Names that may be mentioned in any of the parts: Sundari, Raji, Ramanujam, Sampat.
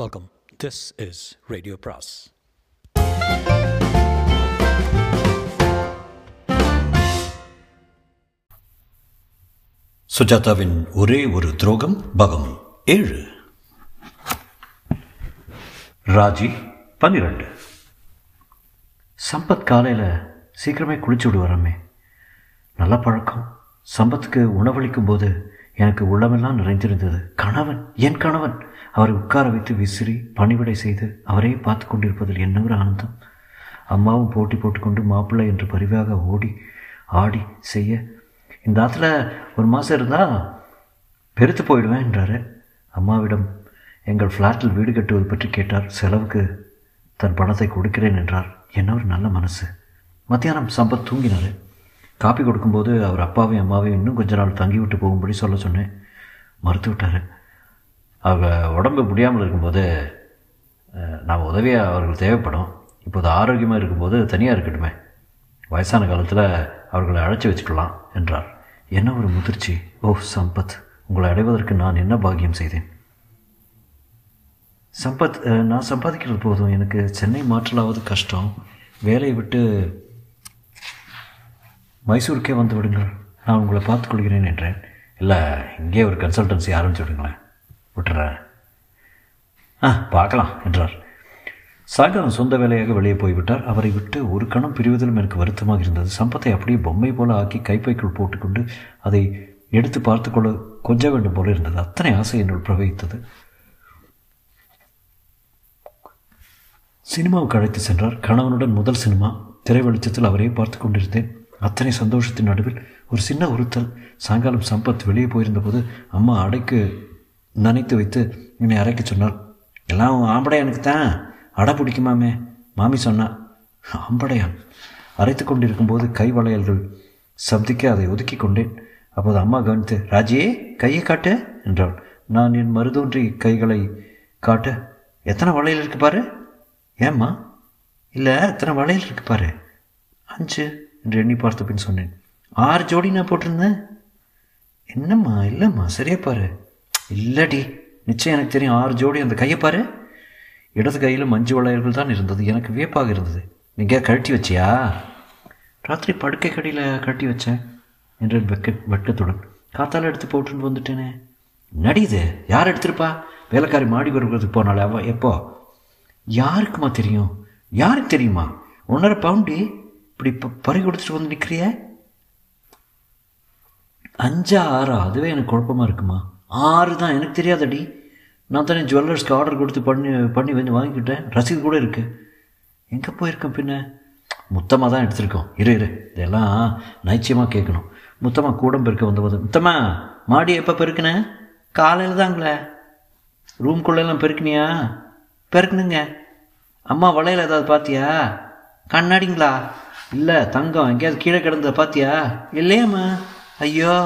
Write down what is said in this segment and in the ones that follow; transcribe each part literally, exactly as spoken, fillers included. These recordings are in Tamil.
வெல்கம். திஸ் இஸ் ரேடியோ பிராஸ். சுஜாதாவின் ஒரே ஒரு துரோகம் பாகம் ஏழு. ராஜி பன்னிரண்டு. சம்பத் காலையில் சீக்கிரமே குளிச்சு விடுவாராமே, நல்ல பழக்கம். சம்பத்துக்கு உணவளிக்கும் போது எனக்கு உள்ளமெல்லாம் நிறைந்திருந்தது. கணவன், என் கணவன், அவரை உட்கார வைத்து விசிறி பணிவிடை செய்து அவரே பார்த்து கொண்டிருப்பதில் என்ன ஒரு ஆனந்தம். அம்மாவும் போட்டி போட்டுக்கொண்டு மாப்பிள்ளை என்று பரிவாக ஓடி ஆடி செய்ய, இந்த ஆற்றுல ஒரு மாதம் இருந்தால் பெருத்து போயிடுவேன் என்றார். அம்மாவிடம் எங்கள் ஃப்ளாட்டில் வீடு கட்டுவது பற்றி கேட்டார். செலவுக்கு தன் பணத்தை கொடுக்கிறேன் என்றார். என்ன ஒரு நல்ல மனசு. மத்தியானம் சம்பத் தூங்கினார். காப்பி கொடுக்கும்போது அவர் அப்பாவையும் அம்மாவையும் இன்னும் கொஞ்ச நாள் தங்கிவிட்டு போகும்படி சொல்ல சொன்னேன். மறுத்து விட்டார். அவங்க உடம்பு முடியாமல் இருக்கும்போது நாம் உதவியாக அவர்கள் தேவைப்படும். இப்போது ஆரோக்கியமாக இருக்கும்போது தனியாக இருக்கட்டுமே, வயசான காலத்தில் அவர்களை அழைச்சி வச்சுக்கலாம் என்றார். என்ன ஒரு முதிர்ச்சி! ஓஹ் சம்பத், உங்களை அடைவதற்கு நான் என்ன பாக்கியம் செய்தேன். சம்பத், நான் சம்பாதிக்கிறது போதும், எனக்கு சென்னை மாற்றலாவது கஷ்டம். வேலையை விட்டு மைசூருக்கே வந்து விடுங்கள், நான் உங்களை பார்த்துக்கொள்கிறேன் என்றேன். இல்லை, இங்கே ஒரு கன்சல்டன்சி ஆரம்பிச்சு விடுங்களேன், விட்டுறேன். ஆ, பார்க்கலாம் என்றார். சாயங்காலம் சொந்த வேலையாக வெளியே போய்விட்டார். அவரை விட்டு ஒரு கணம் பிரிவதிலும் எனக்கு வருத்தமாக இருந்தது. சம்பத்தை அப்படியே பொம்மை போல ஆக்கி கைப்பைக்குள் போட்டுக்கொண்டு அதை எடுத்து பார்த்து கொள்ள கொஞ்ச வேண்டும் போல இருந்தது. அத்தனை ஆசை என்னுள் பிரவகித்தது. சினிமாவுக்கு அழைத்து சென்றார். கணவனுடன் முதல் சினிமா. திரை வெளிச்சத்தில் அவரே பார்த்து கொண்டிருந்தேன். அத்தனை சந்தோஷத்தின் நடுவில் ஒரு சின்ன உறுத்தல். சாயங்காலம் சம்பத் வெளியே போயிருந்தபோது அம்மா அடைக்கு நினைத்து வைத்து என்னை அரைக்க சொன்னார். எல்லாம் ஆம்படை எனக்கு தான் அடை பிடிக்குமாமே மாமி சொன்னா. அம்படையான் அரைத்து கொண்டிருக்கும்போது கை வளையல்கள் சப்திக்க அதை ஒதுக்கி கொண்டேன். அப்போது அம்மா கவனித்து, ராஜியே கையை காட்டு என்றாள். நான் என் மருதோன்றி கைகளை காட்ட, எத்தனை வளையல் இருக்கு பாரு. ஏம்மா? இல்லை, எத்தனை வளையல் இருக்கு பாரு. அஞ்சு என்று எண்ணி பார்த்த பின் சொன்னேன். ஆறு ஜோடி நான் போட்டிருந்தேன். என்னம்மா? இல்லைம்மா, சரியா பாரு. இல்லடி, நிச்சயம் எனக்கு தெரியும், ஆறு ஜோடி. அந்த கையை பாரு. இடது கையிலும் மஞ்சு வளையல்கள் தான் இருந்தது. எனக்கு வியப்பாக இருந்தது. நீங்கள் கழட்டி வச்சியா? ராத்திரி படுக்கை கடியில் கழட்டி வச்சேன் என்றேன் வெக்க வெட்டத்துடன். காத்தால் எடுத்து போட்டுன்னு வந்துட்டேனே. நடிது யார் எடுத்திருப்பா? வேலைக்காரி மாடி வருகிறதுக்கு போனால அவ. எப்போ? யாருக்குமா தெரியும்? யாருக்கு தெரியுமா? ஒன்றரை பவுண்டி இப்படி இப்போ பறி கொடுத்துட்டு வந்து நிற்கிறிய. அஞ்சா ஆறா? அதுவே எனக்கு குழப்பமாக இருக்குமா. ஆறு தான். எனக்கு தெரியாதடி, நான் தானே ஜுவல்லர்ஸ்க்கு ஆர்டர் கொடுத்து பண்ணி பண்ணி வந்து வாங்கிக்கிட்டேன். ரசீது கூட இருக்குது. எங்கே போயிருக்கேன் பின்ன? மொத்தமாக தான் எடுத்திருக்கோம். இரு இரு, இதெல்லாம் நைச்சியமாக கேட்கணும். மொத்தமாக கூடம் பெருக்க வந்தபோது, மொத்தமா மாடி எப்போ பெருக்கினேன்? காலையில் தாங்களே. ரூம்குள்ளெல்லாம் பெருக்கினியா? பெருக்கணுங்க. அம்மா வளையல் ஏதாவது பார்த்தியா? கண்ணாடிங்களா? இல்லை, தங்கம் எங்கேயாவது கீழே கிடந்ததை பார்த்தியா? இல்லையாம்மா. ஐயோ!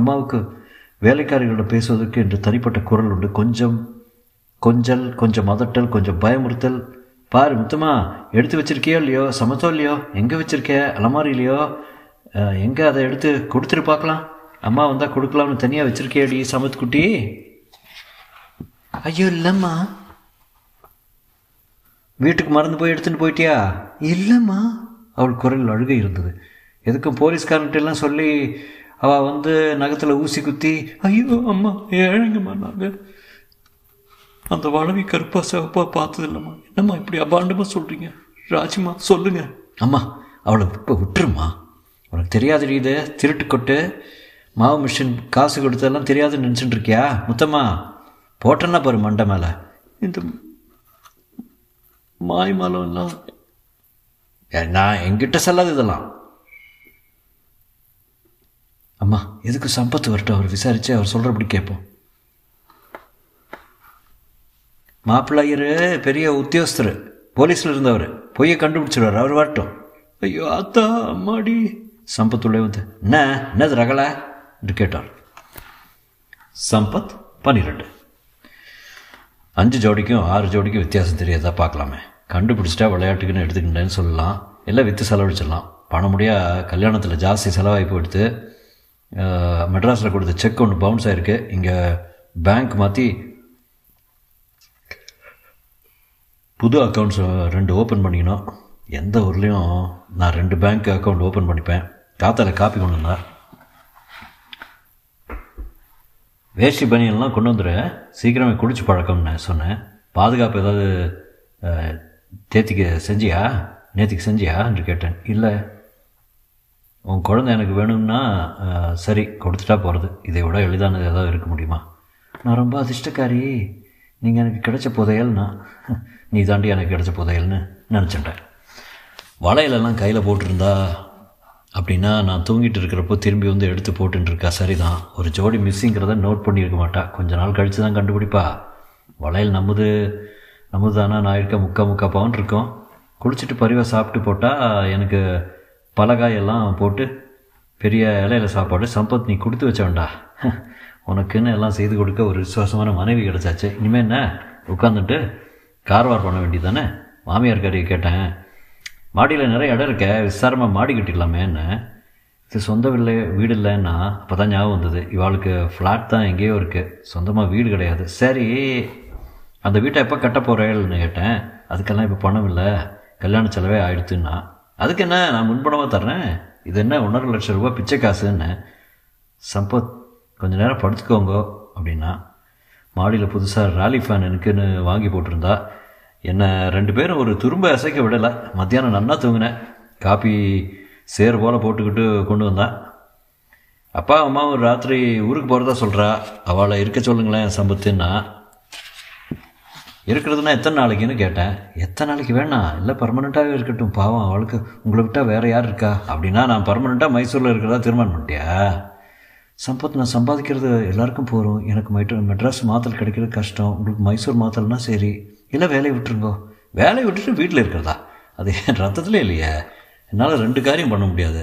அம்மாவுக்கு வேலைக்காரிகளோட பேசுவதற்கு என்று தனிப்பட்ட குரல் உண்டு. கொஞ்சம் கொஞ்சல், கொஞ்சம் அதட்டல், கொஞ்சம் பயமுறுத்தல். பாரு முத்தமா, எடுத்து வச்சிருக்கியோ இல்லையோ, சமைச்சோ இல்லையோ, எங்கே வச்சிருக்க? அலமாரிலையோ? எங்கே? அதை எடுத்து கொடுத்துட்டு பார்க்கலாம், அம்மா வந்தால் கொடுக்கலாம்னு தனியாக வச்சிருக்கேடி சமத்து குட்டி. ஐயோ இல்லைம்மா. வீட்டுக்கு மறந்து போய் எடுத்துகிட்டு போயிட்டியா? இல்லைம்மா. அவள் குரல் அழுகை இருந்தது. எதுக்கும் போலீஸ்காரன்ட்டெல்லாம் சொல்லி அவள் வந்து நகத்தில் ஊசி குத்தி, ஐயோ அம்மா ஏழைங்கம்மா, நாங்கள் அந்த வளவி கருப்பா சிவப்பா பார்த்ததில்லம்மா, என்னம்மா இப்படி அபாண்டமாக சொல்கிறீங்க? ராஜிம்மா சொல்லுங்க. அம்மா அவளை இப்போ விட்டுருமா, உனக்கு தெரியாது இது திருட்டு கொட்டு, மாவு மிஷின் காசு கொடுத்ததெல்லாம் தெரியாதுன்னு நினச்சிட்டு இருக்கியா? முத்தம்மா போட்டேன்னா பாரு மண்டை மேலே இந்த மாய் மாலம் எல்லாம். நான் எங்கிட்ட சொல்லாது இதெல்லாம். அம்மா எதுக்கு சம்பத்து வரட்டும், அவர் விசாரித்து அவர் சொல்கிறபடி கேட்போம். மாப்பிள்ளையர் பெரிய உத்தியோகஸ்தர், போலீஸில் இருந்தவர், பொய்யை கண்டுபிடிச்சிடுவார், அவர் வரட்டும். ஐயோ அத்தா அம்மாடி! சம்பத் உள்ளே வந்து என்ன என்னது ரகலை என்று கேட்டார். சம்பத் பன்னிரெண்டு. அஞ்சு ஜோடிக்கும் ஆறு ஜோடிக்கும் வித்தியாசம் தெரியாதா பார்க்கலாமே. கண்டுபிடிச்சிட்டா விளையாட்டுக்குன்னு எடுத்துக்கிட்டேன்னு சொல்லலாம், இல்லை விற்று செலவழிச்சிடலாம். பண முடியா கல்யாணத்தில் ஜாஸ்தி செலவாய்ப்பு எடுத்து மெட்ராஸில் கொடுத்த செக் ஒன்று பவுன்ஸ் ஆகிருக்கு. இங்கே பேங்க் மாற்றி புது அக்கௌண்ட்ஸை ரெண்டு ஓப்பன் பண்ணிங்கன்னா எந்த ஊர்லேயும் நான் ரெண்டு பேங்க் அக்கௌண்ட் ஓப்பன் பண்ணிப்பேன். தாத்தால காப்பி கொண்டு வந்தார். வேஷ்டி பனியெல்லாம் கொண்டு வந்துடு, சீக்கிரமே குடிச்சு பழக்கம்னு நான் சொன்னேன். பாதுகாப்பு ஏதாவது தேத்திக்கு செஞ்சியா நேற்றுக்கு செஞ்சியா என்று கேட்டேன். இல்லை, உன் குழந்தை எனக்கு வேணும்னா சரி கொடுத்துட்டா போகிறது, இதை விட எளிதானது ஏதாவது இருக்க முடியுமா? நான் ரொம்ப அதிர்ஷ்டக்காரி, நீங்கள் எனக்கு கிடைச்ச புதையல்னா நீ தாண்டி எனக்கு கிடைச்ச புதையல்னு நினச்சிட்டேன். வளையலெல்லாம் கையில் போட்டிருந்தா அப்படின்னா நான் தூங்கிட்டு இருக்கிறப்போ திரும்பி வந்து எடுத்து போட்டுருக்கா. சரிதான், ஒரு ஜோடி மிஸ்ஸிங்கிறத நோட் பண்ணியிருக்க மாட்டா, கொஞ்ச நாள் கழித்து தான் கண்டுபிடிப்பா. வளையல் நம்மது நம்மது தானா? நான் இருக்க முக்கா முக்கா பவுன் இருக்கோம். குளிச்சுட்டு பறிவை சாப்பிட்டு போட்டால் எனக்கு பலகாயெல்லாம் போட்டு பெரிய இலையில சாப்பாடு. சம்பத், நீ கொடுத்து வச்ச வேண்டா, உனக்குன்னு எல்லாம் செய்து கொடுக்க ஒரு விசுவாசமான மனைவி கிடச்சாச்சு. இனிமேல் என்ன உட்காந்துட்டு கார்வார் பண்ண வேண்டியது தானே? மாமியார் கறியை கேட்டேன், மாடியில் நிறைய இடம் இருக்க, விசாரமாக மாடி கட்டிடலாமே என்ன? இது சொந்த வீடு வீடு இல்லைன்னா அப்போ தான் ஞாபகம் வந்தது, இவாளுக்கு ஃப்ளாட் தான் எங்கேயோ இருக்குது, சொந்தமாக வீடு கிடையாது. சரி, அந்த வீட்டை எப்போ கட்ட போகிறேன்னு கேட்டேன். அதுக்கெல்லாம் இப்போ பணம் இல்லை, கல்யாண செலவே ஆயிடுத்துன்னா. அதுக்கு என்ன, நான் முன்பணமாக தர்றேன், இது என்ன ஒன்றரை லட்சம் ரூபா பிச்சை காசுன்னு. சம்பத், கொஞ்சம் நேரம் படுத்துக்கோங்க அப்படின்னா. மாடியில் புதுசாக ராலி ஃபேன் எனக்குன்னு வாங்கி போட்டிருந்தா. என்னை ரெண்டு பேரும் ஒரு துரும்ப அசைக்க விடலை. மத்தியானம் நன்னா தூங்கினேன். காப்பி சேர் போல் போட்டுக்கிட்டு கொண்டு வந்தான். அப்பா அம்மா ஒரு ராத்திரி ஊருக்கு போகிறதா சொல்கிறா, அவளை இருக்க சொல்லுங்களேன் சம்பத்துன்னா. இருக்கிறதுனா எத்தனை நாளைக்குன்னு கேட்டேன். எத்தனை நாளைக்கு வேணாம், இல்லை பர்மனெண்ட்டாகவே இருக்கட்டும், பாவம் அவளுக்கு உங்களை விட்டால் வேறு யார் இருக்கா அப்படின்னா. நான் பர்மனெண்ட்டாக மைசூரில் இருக்கிறதா தீர்மானம் பண்ணிட்டியா? சம்பத், நான் சம்பாதிக்கிறது எல்லாருக்கும் போகிறோம், எனக்கு மைட்டு மெட்ராஸ் மாத்தல் கிடைக்கிறது கஷ்டம், உங்களுக்கு மைசூர் மாத்தல்னா சரி, இல்லை வேலையை விட்டுருங்கோ. வேலையை விட்டுட்டு வீட்டில் இருக்கிறதா? அது என் ரத்தத்திலே இல்லையே. என்னால் ரெண்டு காரியம் பண்ண முடியாது,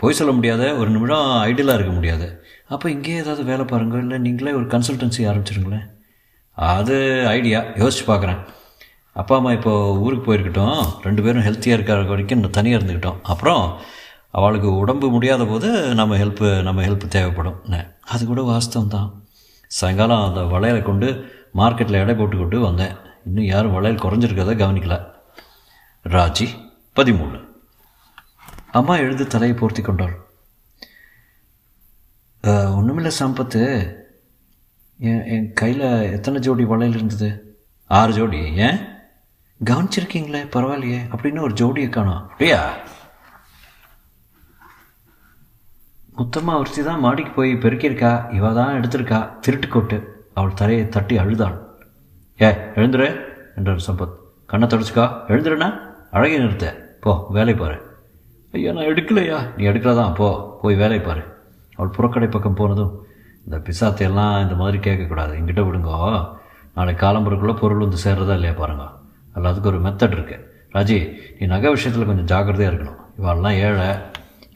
போய் சொல்ல முடியாது, ஒரு நிமிடம் ஐடியலாக இருக்க முடியாது. அப்போ இங்கேயே ஏதாவது வேலை பாருங்க, இல்லை நீங்களே ஒரு கன்சல்டன்சி ஆரம்பிச்சிருங்களேன். அது ஐடியா, யோசிச்சு பார்க்குறேன். அப்பா அம்மா இப்போது ஊருக்கு போயிருக்கட்டும், ரெண்டு பேரும் ஹெல்த்தியாக இருக்கிற வரைக்கும் தனியாக இருந்துக்கிட்டோம். அப்புறம் அவளுக்கு உடம்பு முடியாத போது நம்ம ஹெல்ப்பு நம்ம ஹெல்ப்பு தேவைப்படும். அது கூட வாஸ்தவம் தான். சாயங்காலம் அந்த வளையலை கொண்டு மார்க்கெட்டில் எடை போட்டுக்கொண்டு வந்தேன். இன்னும் யாரும் வளையல் குறைஞ்சிருக்கிறத கவனிக்கல. ராஜி பதிமூணு. அம்மா எழுந்து தலையை போர்த்தி கொண்டாள். ஒன்றுமில்லை சம்பத்து, என் என் கையில் எத்தனை ஜோடி வளையல் இருந்தது? ஆறு ஜோடி. ஏன் கவனிச்சிருக்கீங்களே, பரவாயில்லையே. அப்படின்னு ஒரு ஜோடியை காணோம். அப்படியா? முத்தம்மா ஒருத்தி தான் மாடிக்கு போய் பெருக்கியிருக்கா, இவ தான் எடுத்திருக்கா, திருட்டுக்கோட்டு. அவள் தலையை தட்டி அழுதாள். ஏ எழுந்துரு என்றார் சம்பத். கண்ணை தொடச்சிக்கா, எழுந்துருண்ணா, அழகே நிறுத்த, போ வேலை பாரு. ஐயா நான் எடுக்கலையா. நீ எடுக்கலதான், போ போய் வேலை பாரு. அவள் புறக்கடை பக்கம் போனதும், இந்த பிசாத்தையெல்லாம் இந்த மாதிரி கேட்கக்கூடாது, எங்கிட்ட விடுங்கோ, நாளை காலம்புறக்குள்ளே பொருள் வந்து சேர்றதா இல்லையா பாருங்க, அதில் அதுக்கு ஒரு மெத்தட் இருக்கு. ராஜி, நீ நகை விஷயத்தில் கொஞ்சம் ஜாக்கிரதையாக இருக்கணும், இவாளெல்லாம் ஏழை,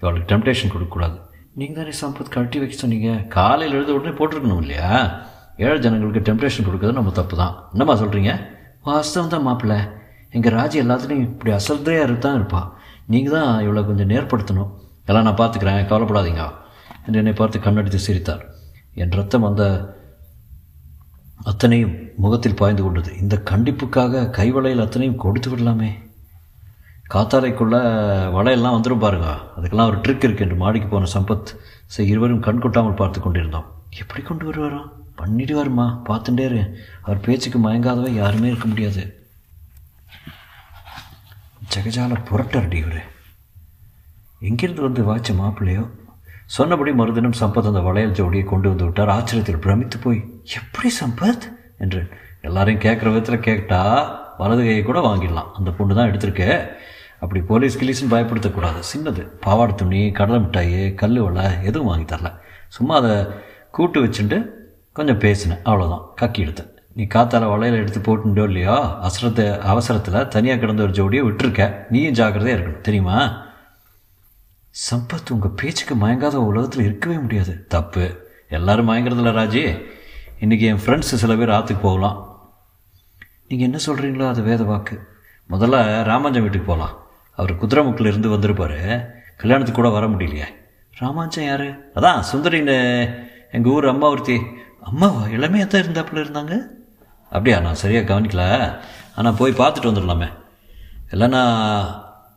இவாளுக்கு டெம்டேஷன் கொடுக்கக்கூடாது. நீங்கள் தானே சம்பத் கழட்டி வைக்க சொன்னீங்க, காலையில் எழுத உடனே போட்டிருக்கணும் இல்லையா? ஏழை ஜனங்களுக்கு டெம்ப்டேஷன் கொடுக்குறது நம்ம தப்பு தான். என்னம்மா சொல்கிறீங்க? வாஸ்தவம் தான் மாப்பிள்ளை, எங்கள் ராஜி எல்லாத்துலேயும் இப்படி அசல்தையாக இருதான் இருப்பாள், நீங்கள் தான் இவ்வளோ கொஞ்சம் நேர்படுத்தணும். எல்லாம் நான் பார்த்துக்கிறேன், கவலைப்படாதீங்க என்று என்னை பார்த்து கண்ணடித்து சிரித்தார். என் ரத்தம் அந்த அத்தனையும் முகத்தில் பாய்ந்து கொண்டது. இந்த கண்டிப்புக்காக கைவளையில் அத்தனையும் கொடுத்து விடலாமே. காத்தாலைக்குள்ளே வலையெல்லாம் வந்துடும் பாருங்க, அதுக்கெல்லாம் ஒரு ட்ரிக் இருக்குது என்று மாடிக்கு போன சம்பத் சரி இருவரும் கண்கொட்டாமல் பார்த்து கொண்டிருந்தோம். எப்படி கொண்டு வருவாரோ பண்ணிடுவாருமா, பார்த்துட்டேரு, அவர் பேச்சுக்கு மயங்காதவ யாருமே இருக்க முடியாது. ஜெகஜால புரட்டரடி இவர். எங்கிருந்து வந்து வாய்ச்ச மாப்பிள்ளையோ. சொன்னபடி மறுதினம் சம்பத் அந்த வளையல் ஜோடியை கொண்டு வந்து விட்டார். ஆச்சரியத்தில் பிரமித்து போய், எப்படி சம்பத் என்று எல்லாரையும் கேட்குற விதத்தில் கேட்டா வலது கையை கூட வாங்கிடலாம், அந்த பொண்ணு தான் எடுத்திருக்க. அப்படி போலீஸ் கிலீஸ்னு பயப்படுத்தக்கூடாது. சின்னது பாவாடை துணி, கடலை மிட்டாயி, கல் வலை எதுவும் வாங்கி தரல. சும்மா அதை கூட்டு வச்சுட்டு கொஞ்சம் பேசினேன், அவ்வளோதான். கக்கி எடுத்தேன். நீ காத்தால வலையில் எடுத்து போட்டுட்டோ இல்லையோ, அவசரத்தை அவசரத்தில் தனியாக கிடந்த ஒரு ஜோடியை விட்டுருக்க, நீயும் ஜாக்கிரதையாக இருக்கணும் தெரியுமா? சம்பத், உங்கள் பேச்சுக்கு மயங்காத உலகத்தில் இருக்கவே முடியாது. தப்பு, எல்லோரும் மயங்கிறதில்ல ராஜி. இன்றைக்கி என் ஃப்ரெண்ட்ஸு சில பேர் ஆற்றுக்கு போகலாம். நீங்கள் என்ன சொல்கிறீங்களோ அது வேத வாக்கு. முதல்ல ராமாஞ்சம் வீட்டுக்கு போகலாம், அவர் குதிரைமுக்கில் இருந்து வந்திருப்பார், கல்யாணத்துக்கு கூட வர முடியலையே. ராமாஞ்சம் யார்? அதான் சுந்தரின்னு எங்கள் ஊர் அம்மா ஒருத்தி. அம்மாவா? இளமையாக தான் இருந்தாப்புல இருந்தாங்க. அப்படியா? நான் சரியாக கவனிக்கல, ஆனால் போய் பார்த்துட்டு வந்துடலாமே. இல்லைன்னா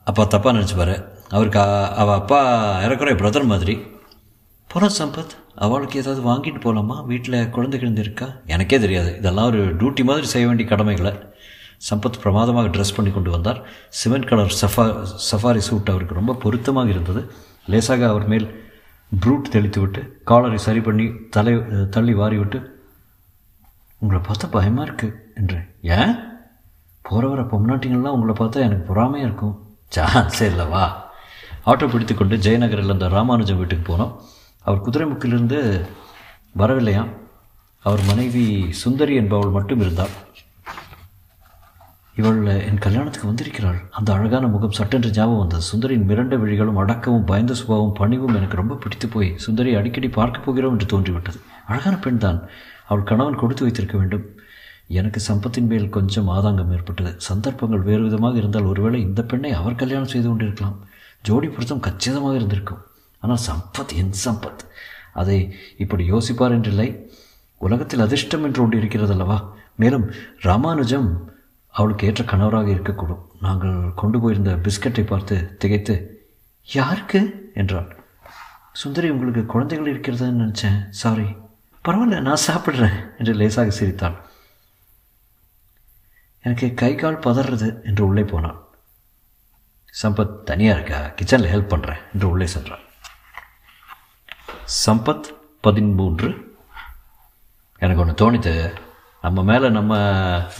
அப்பா தப்பாக நினச்சிப்பார். அவருக்கு அவள் அப்பா இறக்குற பிரதர் மாதிரி. போகிறோம் சம்பத், அவளுக்கு ஏதாவது வாங்கிட்டு போகலாமா? வீட்டில் குழந்தை கிழந்திருக்கா? எனக்கே தெரியாது. இதெல்லாம் ஒரு டியூட்டி மாதிரி செய்ய வேண்டிய கடமைகளை. சம்பத் பிரமாதமாக ட்ரெஸ் பண்ணி கொண்டு வந்தார். சிமெண்ட் கலர் சஃபா சஃபாரி சூட் அவருக்கு ரொம்ப பொருத்தமாக இருந்தது. லேசாக அவர் மேல் ப்ரூட் தெளித்து விட்டு காலரை சரி பண்ணி தலை தள்ளி வாரி விட்டு, உங்களை பார்த்தா பயமாக இருக்குது என்றேன். ஏன்? போகிறவரை பொம்னாட்டிங்கள்லாம் உங்களை பார்த்தா எனக்கு பொறாமையாக இருக்கும். சான்ஸே இல்லைவா. ஆட்டோ பிடித்து கொண்டு ஜெயநகரில் இருந்த ராமானுஜம் வீட்டுக்கு போனோம். அவர் குதிரைமுக்கிலிருந்து வரவில்லையாம். அவர் மனைவி சுந்தரி என்பவள் மட்டும் இருந்தாள். இவள் என் கல்யாணத்துக்கு வந்திருக்கிறாள். அந்த அழகான முகம் சட்டென்று ஞாபகம் வந்தது. சுந்தரியின் மிரண்ட விழிகளும் அடக்கவும் பயந்த சுபாவமும் பணிவும் எனக்கு ரொம்ப பிடித்து போய் சுந்தரி அடிக்கடி பார்க்கப் போகிறோம் என்று தோன்றிவிட்டது. அழகான பெண் தான். அவள் கணவன் கொடுத்து வைத்திருக்க வேண்டும். எனக்கு சம்பத்தின் மேல் கொஞ்சம் ஆதாங்கம் ஏற்பட்டது. சந்தர்ப்பங்கள் வேறு விதமாக இருந்தால் ஒருவேளை இந்த பெண்ணை அவர் கல்யாணம் செய்து கொண்டிருக்கலாம். ஜோடி பொருத்தம் கச்சிதமாக இருந்திருக்கும். ஆனால் சம்பத் என் சம்பத் அதை இப்படி யோசிப்பார் என்றில்லை. உலகத்தில் அதிர்ஷ்டம் என்று ஒன்று இருக்கிறது அல்லவா? மேலும் ராமானுஜம் அவளுக்கு ஏற்ற கணவராக இருக்கக்கூடும். நாங்கள் கொண்டு போயிருந்த பிஸ்கட்டை பார்த்து திகைத்து, யாருக்கு என்றாள். சுந்தரி, உங்களுக்கு குழந்தைகள் இருக்கிறதுன்னு நினச்சேன். சாரி. பரவாயில்ல, நான் சாப்பிட்றேன் என்று லேசாக சிரித்தாள். எனக்கு கை கால் பதறது என்று உள்ளே போனாள். சம்பத், தனியாக இருக்கா, கிச்சனில் ஹெல்ப் பண்ணுறேன் என்று உள்ளே சென்றாள். சம்பத் பதிமூன்று. எனக்கு ஒன்று தோணித்து, நம்ம மேலே நம்ம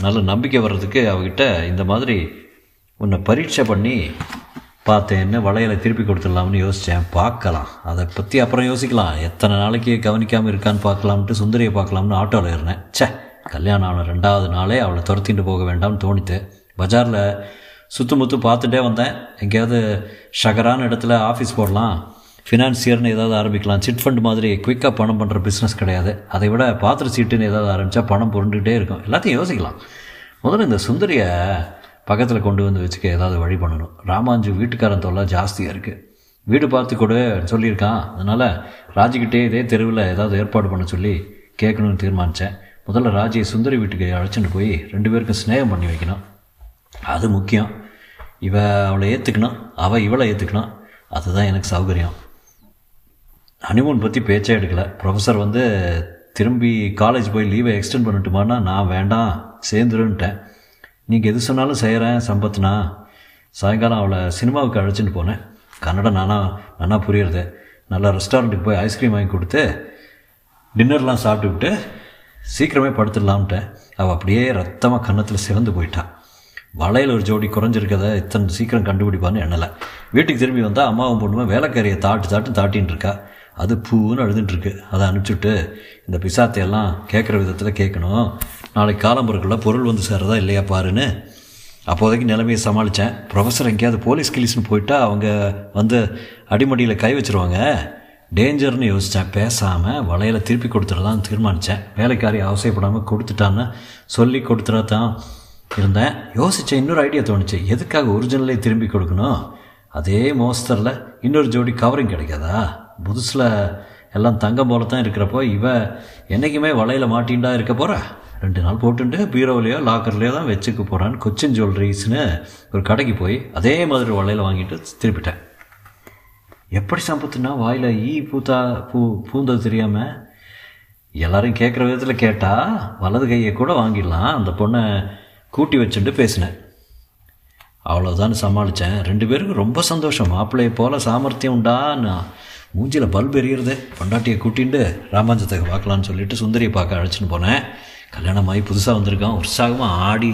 நல்ல நம்பிக்கை வர்றதுக்கு அவகிட்ட இந்த மாதிரி உன்னை பரீட்சை பண்ணி பார்த்தேன்னு வளையலை திருப்பி கொடுத்துடலாம்னு யோசித்தேன். பார்க்கலாம், அதை பற்றி அப்புறம் யோசிக்கலாம். எத்தனை நாளைக்கு கவனிக்காமல் இருக்கான்னு பார்க்கலாம்ட்டு சுந்தரியை பார்க்கலாம்னு ஆட்டோவில் இருந்தேன். சே, கல்யாணம் ஆன ரெண்டாவது நாளே அவளை துரத்திட்டு போக வேண்டாம்னு தோணித்து பஜாரில் சுற்று முற்று பார்த்துட்டே வந்தேன். எங்கேயாவது ஷகரான இடத்துல ஆஃபீஸ் போடலாம், ஃபினான்சியர்னு ஏதாவது ஆரம்பிக்கலாம். சிட் ஃபண்ட் மாதிரி குயிக்காக பணம் பண்ணுற பிஸ்னஸ் கிடையாது. அதை விட பாத்திர சீட்டுன்னு ஏதாவது ஆரம்பித்தா பணம் புரண்டுகிட்டே இருக்கும். எல்லாத்தையும் யோசிக்கலாம். முதல்ல இந்த சுந்தரியை பக்கத்தில் கொண்டு வந்து வச்சுக்க ஏதாவது வழி பண்ணணும். ராமாஞ்சு வீட்டுக்காரன் தொல்லை ஜாஸ்தியாக இருக்குது. வீடு பார்த்து கூட சொல்லியிருக்கான். அதனால் ராஜிக்கிட்டே இதே தெருவில் ஏதாவது ஏற்பாடு பண்ண சொல்லி கேட்கணும்னு தீர்மானித்தேன். முதல்ல ராஜியை சுந்தரி வீட்டுக்கு அழைச்சிட்டு போய் ரெண்டு பேருக்கும் ஸ்நேகம் பண்ணி வைக்கணும். அது முக்கியம். இவள் அவளை ஏற்றுக்கணும், அவள் இவளை ஏற்றுக்கணும். அதுதான் எனக்கு சௌகரியம். ஹனிமூன் பற்றி பேச்சே எடுக்கலை. ப்ரொஃபஸர் வந்து திரும்பி காலேஜ் போய் லீவை எக்ஸ்டெண்ட் பண்ணிட்டுமான்னா நான் வேண்டாம் சேர்ந்துருன்ட்டேன். நீங்கள் எது சொன்னாலும் செய்கிறேன் சம்பத்னா. சாயங்காலம் அவளை சினிமாவுக்கு அழைச்சிட்டு போனேன். கன்னடம் நானா நானா புரியுறது. நல்லா ரெஸ்டாரண்ட்டுக்கு போய் ஐஸ்கிரீம் வாங்கி கொடுத்து டின்னர்லாம் சாப்பிட்டு விட்டு சீக்கிரமே படுத்துடலாம்ட்டேன். அவள் அப்படியே ரத்தமாக கன்னத்தில் சிவந்து போயிட்டான். வளையல் ஒரு ஜோடி குறைஞ்சிருக்கதை இத்தனை சீக்கிரம் கண்டுபிடிப்பான்னு எண்ணலை. வீட்டுக்கு திரும்பி வந்தால் அம்மாவும் பொண்ணுமே வேலைக்காரியை தாட்டு தாட்டு தாட்டின்னு இருக்கா. அது பூன்னு அழுதுட்டுருக்கு. அதை அனுப்பிச்சுட்டு இந்த பிசாத்தையெல்லாம் கேட்குற விதத்தில் கேட்கணும். நாளைக்கு காலம்புறக்குள்ளே பொருள் வந்து சேர்றதா இல்லையா பாருன்னு அப்போதைக்கு நிலைமையை சமாளித்தேன். ப்ரொஃபஸர் எங்கேயாவது போலீஸ் கிலீஸ்னு போயிட்டால் அவங்க வந்து அடிமடியில் கை வச்சுருவாங்க, டேஞ்சர்னு யோசித்தேன். பேசாமல் வளையலை திருப்பி கொடுத்துட்றதான் தீர்மானித்தேன். வேலைக்காரி அவசியப்படாமல் கொடுத்துட்டான்னு சொல்லி கொடுத்துட்றதான் இருந்தேன். யோசித்தேன். இன்னொரு ஐடியா தோணுச்சு. எதுக்காக ஒரிஜினலே திரும்பி கொடுக்கணும்? அதே மோஸ்தரில் இன்னொரு ஜோடி கவரிங் கிடைக்காதா? புதுசில் எல்லாம் தங்கம் போல தான் இருக்கிறப்போ இவன் என்றைக்குமே வலையில் மாட்டின்ண்டா இருக்க போகிறா. ரெண்டு நாள் போட்டுட்டு பீரோவிலையோ லாக்கர்லையோ தான் வச்சுக்க போகிறான்னு கொச்சின் ஜுவல்லரிஸ்னு ஒரு கடைக்கு போய் அதே மாதிரி வலையில் வாங்கிட்டு திருப்பிட்டேன். எப்படி சம்பத்துன்னா வாயில் ஈ பூத்தா பூ பூந்தது தெரியாமல் எல்லாரும் கேட்குற விதத்தில் கேட்டால் வலது கையை கூட வாங்கிடலாம். அந்த பொண்ணை கூட்டி வச்சுட்டு பேசினேன். அவ்வளோதான் சமாளித்தேன். ரெண்டு பேருக்கும் ரொம்ப சந்தோஷம். மாப்பிள்ளையை போல் சாமர்த்தியம் உண்டான்னு மூஞ்சியில் பல்ப் எறிகிறது. பொண்டாட்டியை கூட்டிகிட்டு ராமாஞ்சத்தை பார்க்கலான்னு சொல்லிட்டு சுந்தரியை பார்க்க அழைச்சின்னு போனேன். கல்யாணமாகி புதுசாக வந்திருக்கான். உற்சாகமாக ஆடி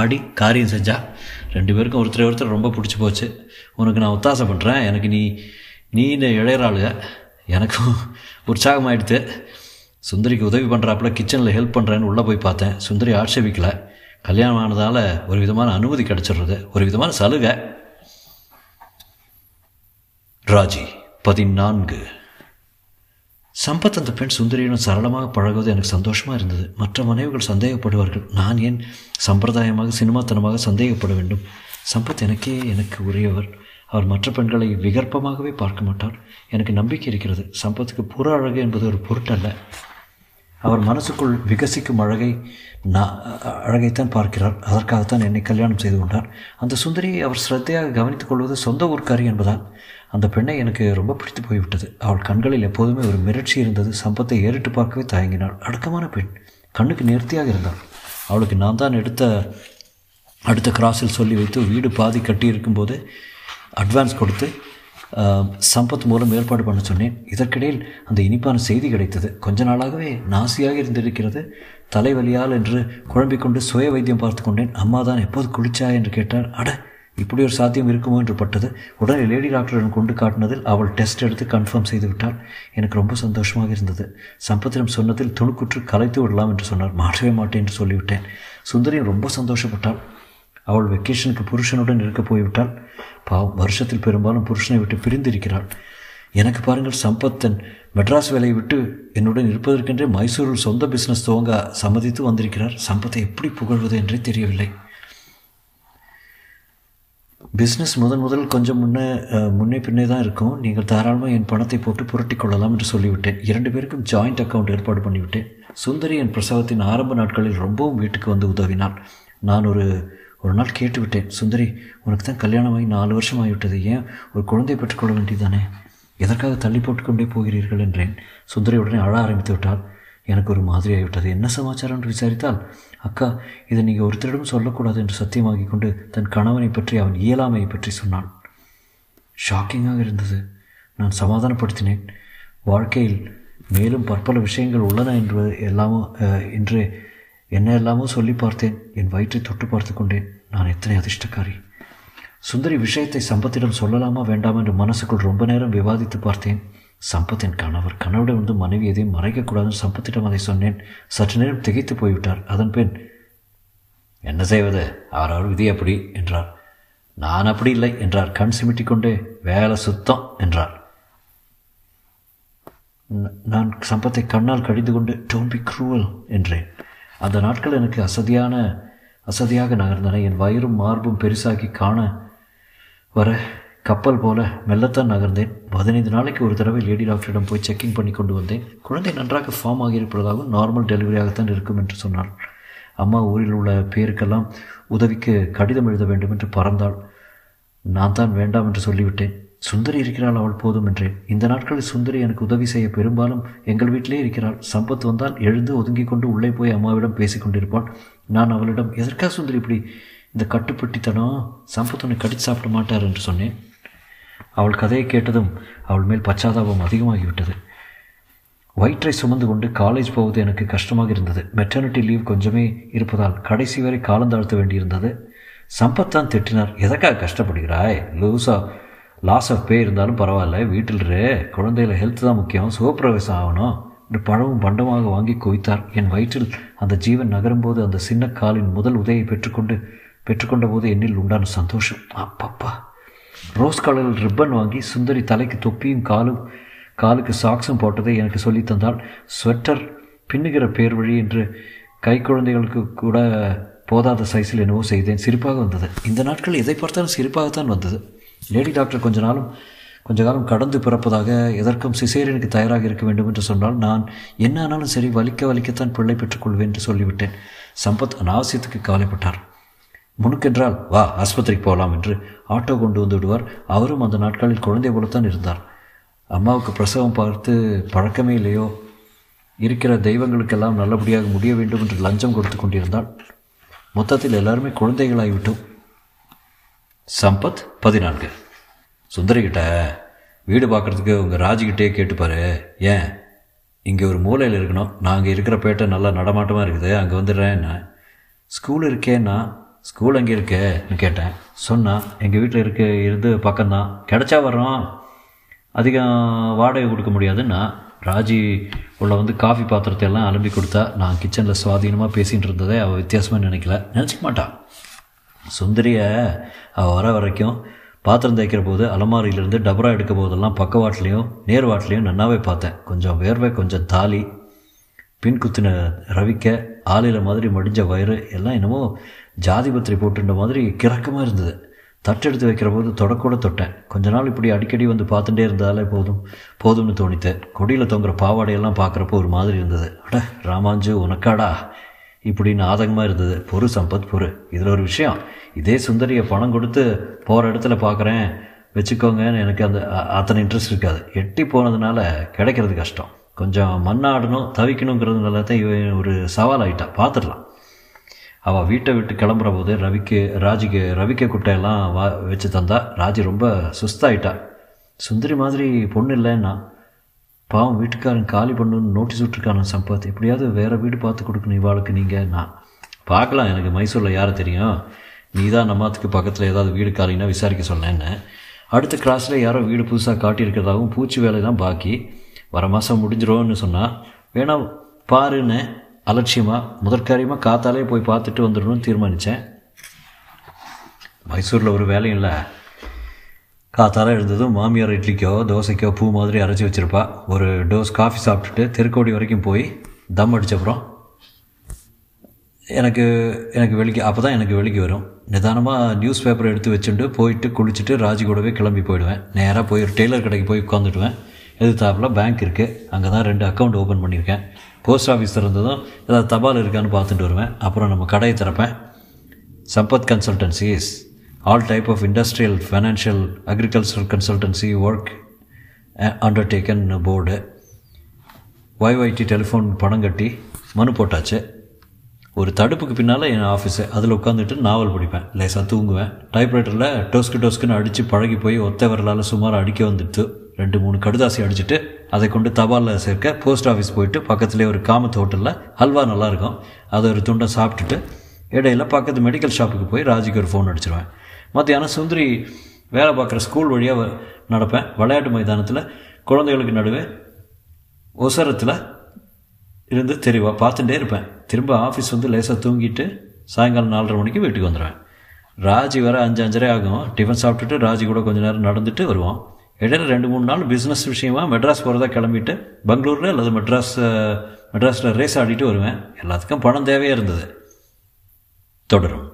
ஆடி காரியம் செஞ்சா. ரெண்டு பேருக்கும் ஒருத்தரை ஒருத்தர் ரொம்ப பிடிச்சி போச்சு. உனக்கு நான் ஒத்தாசை பண்ணுறேன், எனக்கு நீ நீ இளையறாளுக. எனக்கும் உற்சாகமாகிடுது. சுந்தரிக்கு உதவி பண்ணுறாப்புல கிச்சனில் ஹெல்ப் பண்ணுறேன்னு உள்ளே போய் பார்த்தேன். சுந்தரி ஆட்சேபிக்கலை. கல்யாணம் ஆனதால் ஒரு விதமான அனுமதி கிடச்சிடுறது, ஒரு விதமான சலுகை. ராஜி பதினான்கு. சம்பத் அந்த பெண் சுந்தரியிடம் சரளமாக பழகுவது எனக்கு சந்தோஷமாக இருந்தது. மற்ற மனைவிகள் சந்தேகப்படுவார்கள். நான் ஏன் சம்பிரதாயமாக சினிமாத்தனமாக சந்தேகப்பட வேண்டும்? சம்பத் எனக்கே எனக்கு உரியவர். அவர் மற்ற பெண்களை விகற்பமாகவே பார்க்க மாட்டார். எனக்கு நம்பிக்கை இருக்கிறது. சம்பத்துக்கு புற அழகு என்பது ஒரு பொருட்டல்ல. அவர் மனசுக்குள் விகசிக்கும் அழகை நான் அழகைத்தான் பார்க்கிறார். அதற்காகத்தான் என்னை கல்யாணம் செய்து கொண்டார். அந்த சுந்தரியை அவர் ஸ்ரத்தையாக கவனித்துக் கொள்வது சொந்த ஊர்க்காரி என்பதால் அந்த பெண்ணை எனக்கு ரொம்ப பிடித்து போய்விட்டது. அவள் கண்களில் எப்போதுமே ஒரு மிரட்சி இருந்தது. சம்பத்தை ஏறிட்டு பார்க்கவே தயங்கினாள். அடக்கமான பெண், கண்ணுக்கு நேர்த்தியாக இருந்தாள். அவளுக்கு நான் தான் எடுத்த அடுத்த கிராஸில் சொல்லி வைத்து வீடு பாதி கட்டியிருக்கும் போது அட்வான்ஸ் கொடுத்து சம்பத் மூலம் ஏற்பாடு பண்ண சொன்னேன். இதற்கிடையில் அந்த இனிப்பான செய்தி கிடைத்தது. கொஞ்ச நாளாகவே நாசியாக இருந்திருக்கிறது, தலைவலியால் என்று குழம்பிக்கொண்டு சுய வைத்தியம் பார்த்து கொண்டேன். அம்மா தான் எப்போது குளிச்சா என்று கேட்டார். அட, இப்படி ஒரு சாத்தியம் இருக்குமோ என்று பட்டது. உடனே லேடி டாக்டரிடம் கொண்டு காட்டினதில் அவள் டெஸ்ட் எடுத்து கன்ஃபார்ம் செய்து விட்டாள். எனக்கு ரொம்ப சந்தோஷமாக இருந்தது. சம்பத்திடம் சொன்னதில் துணுக்குற்று கலைத்து விடலாம் என்று சொன்னார். மாற்றவே மாட்டேன் என்று சொல்லிவிட்டேன். சுந்தரியும் ரொம்ப சந்தோஷப்பட்டாள். அவள் வெக்கேஷனுக்கு புருஷனுடன் இருக்க போய்விட்டாள். பாவம், வருஷத்தில் பெரும்பாலும் புருஷனை விட்டு பிரிந்திருக்கிறாள். எனக்கு பாருங்கள், சம்பத்தன் மெட்ராஸ் வேலையை விட்டு என்னுடன் இருப்பதற்கென்றே மைசூரில் சொந்த பிஸ்னஸ் துவங்க சம்மதித்து வந்திருக்கிறார். சம்பத்தை எப்படி புகழ்வது என்றே தெரியவில்லை. பிஸ்னஸ் முதன் முதல் கொஞ்சம் முன்னே முன்னே பின்னே தான் இருக்கும். நீங்கள் தாராளமாக என் பணத்தை போட்டு புரட்டி கொள்ளலாம் என்று சொல்லிவிட்டேன். இரண்டு பேருக்கும் ஜாயிண்ட் அக்கௌண்ட் ஏற்பாடு பண்ணிவிட்டேன். சுந்தரி என் பிரசவத்தின் ஆரம்ப நாட்களில் ரொம்பவும் வீட்டுக்கு வந்து உதவினாள். நான் ஒரு ஒரு நாள் கேட்டுவிட்டேன், சுந்தரி, உனக்கு தான் கல்யாணமாகி நாலு வருஷம் ஆகிவிட்டது, ஏன் ஒரு குழந்தை பெற்றுக்கொள்ள வேண்டியதானே, எதற்காக தள்ளி போட்டுக்கொண்டே போகிறீர்கள் என்றேன். சுந்தரி உடனே அழ ஆரம்பித்து விட்டால் எனக்கு ஒரு மாதிரி ஆகிவிட்டது. என்ன சமாச்சாரம் என்று விசாரித்தால், அக்கா, இதை நீங்கள் ஒருத்தரிடம் சொல்லக்கூடாது என்று சத்தியமாகி கொண்டு தன் கணவனை பற்றி அவன் இயலாமையை பற்றி சொன்னான். ஷாக்கிங்காக இருந்தது. நான் சமாதானப்படுத்தினேன். வாழ்க்கையில் மேலும் பற்பல விஷயங்கள் உள்ளன என்று எல்லாமோ என்று என்ன எல்லாமோ சொல்லி பார்த்தேன். என் வயிற்றை தொட்டு பார்த்து கொண்டேன். நான் எத்தனை அதிர்ஷ்டக்காரி. சுந்தரி விஷயத்தை சம்பத்திடம் சொல்லலாமா வேண்டாமா என்று மனசுக்குள் ரொம்ப நேரம் விவாதித்து பார்த்தேன். சம்பத்தின் கணவர் கணவரிடம் வந்து மனைவி எதையும் மறைக்கக்கூடாதுன்னு சம்பத்திடம் அதை சொன்னேன். சற்று நேரம் திகைத்து போய்விட்டார். அதன் பின், என்ன செய்வது, அவர் அவர் விதி அப்படி என்றார். நான் அப்படி இல்லை என்றார் கண் சிமிட்டி கொண்டே. வேலை சுத்தம் என்றார். நான் சம்பத்தை கண்ணால் கடிந்து கொண்டு டோன்ட் பி க்ரூவல் என்றேன். அந்த நாட்கள் எனக்கு அசதியான அசதியாக நகர்ந்தன. என் வயிறும் மார்பும் பெருசாக்கி காண வர கப்பல் போல மெல்லத்தான் நகர்ந்தேன். பதினைந்து நாளைக்கு ஒரு தடவை லேடி டாக்டரிடம் போய் செக்கிங் பண்ணி கொண்டு வந்தேன். குழந்தை நன்றாக ஃபார்ம் ஆகியிருப்பதாகவும் நார்மல் டெலிவரியாகத்தான் இருக்கும் என்று சொன்னாள். அம்மா ஊரில் உள்ள பேருக்கெல்லாம் உதவிக்கு கடிதம் எழுத வேண்டும் என்று பறந்தாள். நான் தான் வேண்டாம் என்று சொல்லிவிட்டேன். சுந்தரி இருக்கிறாள், அவள் போதும் என்றேன். இந்த நாட்களில் சுந்தரி எனக்கு உதவி செய்ய பெரும்பாலும் எங்கள் வீட்டிலே இருக்கிறாள். சம்பத் வந்தால் எழுந்து ஒதுங்கி கொண்டு உள்ளே போய் அம்மாவிடம் பேசி கொண்டிருப்பாள். நான் அவளிடம், எதற்கா சுந்தரி இப்படி இந்த கட்டுப்பட்டித்தனம், சம்பத் ஒன்று கடித்து சாப்பிட மாட்டார் என்று சொன்னேன். அவள் கதையை கேட்டதும் அவள் மேல் பச்சாதாபம் அதிகமாகிவிட்டது. வயிற்றை சுமந்து கொண்டு காலேஜ் போவது எனக்கு கஷ்டமாக இருந்தது. மெட்டர்னிட்டி லீவ் கொஞ்சமே இருப்பதால் கடைசி வரை காலந்தாழ்த்த வேண்டியிருந்தது. சம்பத் தான் திட்டினார், எதற்காக கஷ்டப்படுகிறாய், லூஸா லாஸ் ஆஃப் பே இருந்தாலும் பரவாயில்ல, வீட்டில் ரே, குழந்தையில ஹெல்த் தான் முக்கியம், சுகப்பிரவேசம் ஆகணும் என்று பழமும் பண்டமாக வாங்கி குவித்தார். என் வயிற்றில் அந்த ஜீவன் நகரும்போது அந்த சின்ன காலின் முதல் உதவியை பெற்றுக்கொண்டு பெற்றுக்கொண்ட போது என்னில் உண்டான சந்தோஷம் அப்பப்பா. ரோஸ் கலரில் ரிப்பன் வாங்கி சுந்தரி தலைக்கு தொப்பியும் காலும் காலுக்கு சாக்ஸும் போட்டதை எனக்கு சொல்லி தந்தால், ஸ்வெட்டர் பின்னுகிற பேர் வழி என்று கை குழந்தைகளுக்கு கூட போதாத சைஸில் என்னவோ செய்தேன். சிரிப்பாக வந்தது. இந்த நாட்கள் எதை பார்த்தாலும் சிரிப்பாகத்தான் வந்தது. லேடி டாக்டர் கொஞ்ச நாளும் கொஞ்ச காலம் கடந்து பிறப்பதாக, எதற்கும் சிசேரியனுக்கு தயாராக இருக்க வேண்டும் என்று சொன்னால், நான் என்ன ஆனாலும் சரி, வலிக்க வலிக்கத்தான் பிள்ளை பெற்றுக்கொள்வேன் என்று சொல்லிவிட்டேன். சம்பத் அனாவசியத்துக்கு கவலைப்பட்டார். முனுக்கென்றால் வா ஆஸ்பத்திரிக்கு போகலாம் என்று ஆட்டோ கொண்டு வந்து விடுவார். அவரும் அந்த நாட்களில் குழந்தை போலத்தான் இருந்தார். அம்மாவுக்கு பிரசவம் பார்த்து பழக்கமே இல்லையோ, இருக்கிற தெய்வங்களுக்கெல்லாம் நல்லபடியாக முடிய வேண்டும் என்று லஞ்சம் கொடுத்து கொண்டிருந்தாள். மொத்தத்தில் எல்லாருமே குழந்தைகளாகிவிட்டோம். சம்பத் பதினான்கு. சுந்தரிக்கிட்ட வீடு பார்க்குறதுக்கு உங்கள் ராஜிக்கிட்டே கேட்டுப்பாரு, ஏன் இங்கே ஒரு மூலையில் இருக்கணும், நாங்கள் இருக்கிற பேட்டை நல்லா நடமாட்டமாக இருக்குது, அங்கே வந்துடுறேன். என்ன ஸ்கூல் இருக்கேன்னா, ஸ்கூல் அங்கே இருக்கேன்னு கேட்டேன். சொன்னால் எங்கள் வீட்டில் இருக்க இருந்து பக்கம்தான், கிடச்சா வர்றோம், அதிகம் வாடகை கொடுக்க முடியாதுன்னா. ராஜி உள்ள வந்து காஃபி பாத்திரத்தை எல்லாம் அலம்பி கொடுத்தா. நான் கிச்சனில் சுவாதீனமாக பேசிகிட்டு இருந்ததே அவள் வித்தியாசமாக நினைக்கல, நினச்சிக்க மாட்டான். சுந்தரிய அவள் வர வரைக்கும் பாத்திரம் தேய்க்கிற போது, அலமாரியிலிருந்து டபரா எடுக்க போதெல்லாம் பக்கவாட்டிலையும் நேர்வாட்டிலையும் நன்னாவே பார்த்தேன். கொஞ்சம் வேர்வை, கொஞ்சம் தாலி, பின் குத்தின ரவிக்க, ஆலையில் மாதிரி மடிஞ்ச வயிறு, எல்லாம் என்னமோ ஜாதிபத்திரி போட்டுன்ற மாதிரி கிறக்கமாக இருந்தது. தட்டெடுத்து வைக்கிற போது தொடக்கூட தொட்டேன். கொஞ்ச நாள் இப்படி அடிக்கடி வந்து பார்த்துட்டே இருந்தாலே போதும் போதும்னு தோணித்து. கொடியில் தொங்குற பாவாடையெல்லாம் பார்க்குறப்போ ஒரு மாதிரி இருந்தது. அட ராமாஞ்சு உனக்காடா இப்படின்னு ஆதங்கமாக இருந்தது. பொறு சம்பத் பொறு. இதில் ஒரு விஷயம், இதே சுந்தரியை பணம் கொடுத்து போகிற இடத்துல பார்க்குறேன் வச்சுக்கோங்கன்னு எனக்கு அந்த அத்தனை இன்ட்ரெஸ்ட் இருக்காது. எட்டி போனதுனால கிடைக்கிறது கஷ்டம். கொஞ்சம் மண்ணாடணும் தவிக்கணுங்கிறதுனால தான் இவன் ஒரு சவால் ஆகிட்டா. பார்த்துடலாம். அவள் வீட்டை விட்டு கிளம்புற போது ரவிக்கு ராஜிக்கு ரவிக்கு குட்டையெல்லாம் வா வச்சு தந்தா. ராஜி ரொம்ப சுஸ்தாயிட்டா. சுந்தரி மாதிரி பொண்ணு இல்லைன்னா பாவம் வீட்டுக்காரன் காலி பண்ணுன்னு நோட்டீஸ் விட்டுருக்கான சம்பாத். எப்படியாவது வேறு வீடு பார்த்து கொடுக்கணும் இவாளுக்கு. நீங்கள் நான் பார்க்கலாம். எனக்கு மைசூரில் யாரை தெரியும். நீ தான் நம்மத்துக்கு பக்கத்தில் ஏதாவது வீடு காலிங்கன்னா விசாரிக்க சொன்னேன்னு. அடுத்த கிராஸில் யாரோ வீடு புதுசாக காட்டியிருக்கிறதாகவும் பூச்சி வேலை தான் பாக்கி வர மாதம் முடிஞ்சிடும்னு சொன்னால் வேணா பாருன்னு அலட்சியமாக முதற்காரியமாக காத்தாலே போய் பார்த்துட்டு வந்துடணும்னு தீர்மானித்தேன். மைசூரில் ஒரு வேலையும் இல்லை. காத்தால எழுந்ததும் மாமியார் இட்லிக்கோ தோசைக்கோ பூ மாதிரி அரைச்சி வச்சுருப்பா. ஒரு டோஸ் காஃபி சாப்பிட்டுட்டு தெருக்கோடி வரைக்கும் போய் தம் அடித்தப்புறம் எனக்கு எனக்கு வெளிக்கு அப்போ தான் எனக்கு வெளிக்கு வரும். நிதானமாக நியூஸ் பேப்பர் எடுத்து வச்சுட்டு போயிட்டு குளிச்சுட்டு ராஜி கூடவே கிளம்பி போயிடுவேன். நேராக போய் ஒரு டெய்லர் கடைக்கு போய் உட்காந்துடுவேன். எதிர்த்தாப்பில் பேங்க் இருக்குது. அங்கே தான் ரெண்டு அக்கௌண்ட் ஓப்பன் பண்ணியிருக்கேன். போஸ்ட் ஆஃபீஸ் திறந்ததும் ஏதாவது தபால் இருக்கான்னு பார்த்துட்டு வருவேன். அப்புறம் நம்ம கடையை திறப்பேன். Sampath consultancies, all type of industrial financial agricultural consultancy work undertaken board. ஒய்ஒய்டி telephone பணம் கட்டி மனு போட்டாச்சு. ஒரு தடுப்புக்கு பின்னால் என் ஆஃபீஸு. அதில் உட்காந்துட்டு நாவல் படிப்பேன். லேசாக தூங்குவேன். டைப்ரைட்டரில் டோஸ்க்கு டோஸ்க்குன்னு அடித்து பழகி போய் ஒத்த வரலால் சுமாராக அடிக்க வந்துட்டு ரெண்டு மூணு கடுதாசி அடிச்சுட்டு அதை கொண்டு தபாலில் சேர்க்க போஸ்ட் ஆஃபீஸ் போயிட்டு பக்கத்துலேயே ஒரு காமத் ஹோட்டலில் ஹல்வா நல்லாயிருக்கும் அதை ஒரு துண்டை சாப்பிட்டுட்டு இடையில பக்கத்து மெடிக்கல் ஷாப்புக்கு போய் ராஜிக்கு ஒரு ஃபோன் அடிச்சிடுவேன். மத்தியானம் சுந்தரி வேலை பார்க்குற ஸ்கூல் வழியாக நடப்பேன். விளையாட்டு மைதானத்தில் குழந்தைகளுக்கு நடுவே ஒசரத்தில் இருந்து தெரிவா பார்த்துட்டே இருப்பேன். திரும்ப ஆஃபீஸ் வந்து லேசாக தூங்கிட்டு சாயங்காலம் நாலரை மணிக்கு வீட்டுக்கு வந்துடுவேன். ராஜி வர அஞ்சு அஞ்சரை ஆகும். டிஃபன் சாப்பிட்டுட்டு ராஜி கூட கொஞ்சம் நேரம் நடந்துட்டு வருவோம். இடையில ரெண்டு மூணு நாள் பிஸ்னஸ் விஷயமா மெட்ராஸ் போகிறதா கிளம்பிட்டு பெங்களூரில் அல்லது மெட்ராஸ் மெட்ராஸில் ரேஸ் ஆடிட்டு வருவேன். எல்லாத்துக்கும் பணம் தேவையாக இருந்தது. தொடரும்.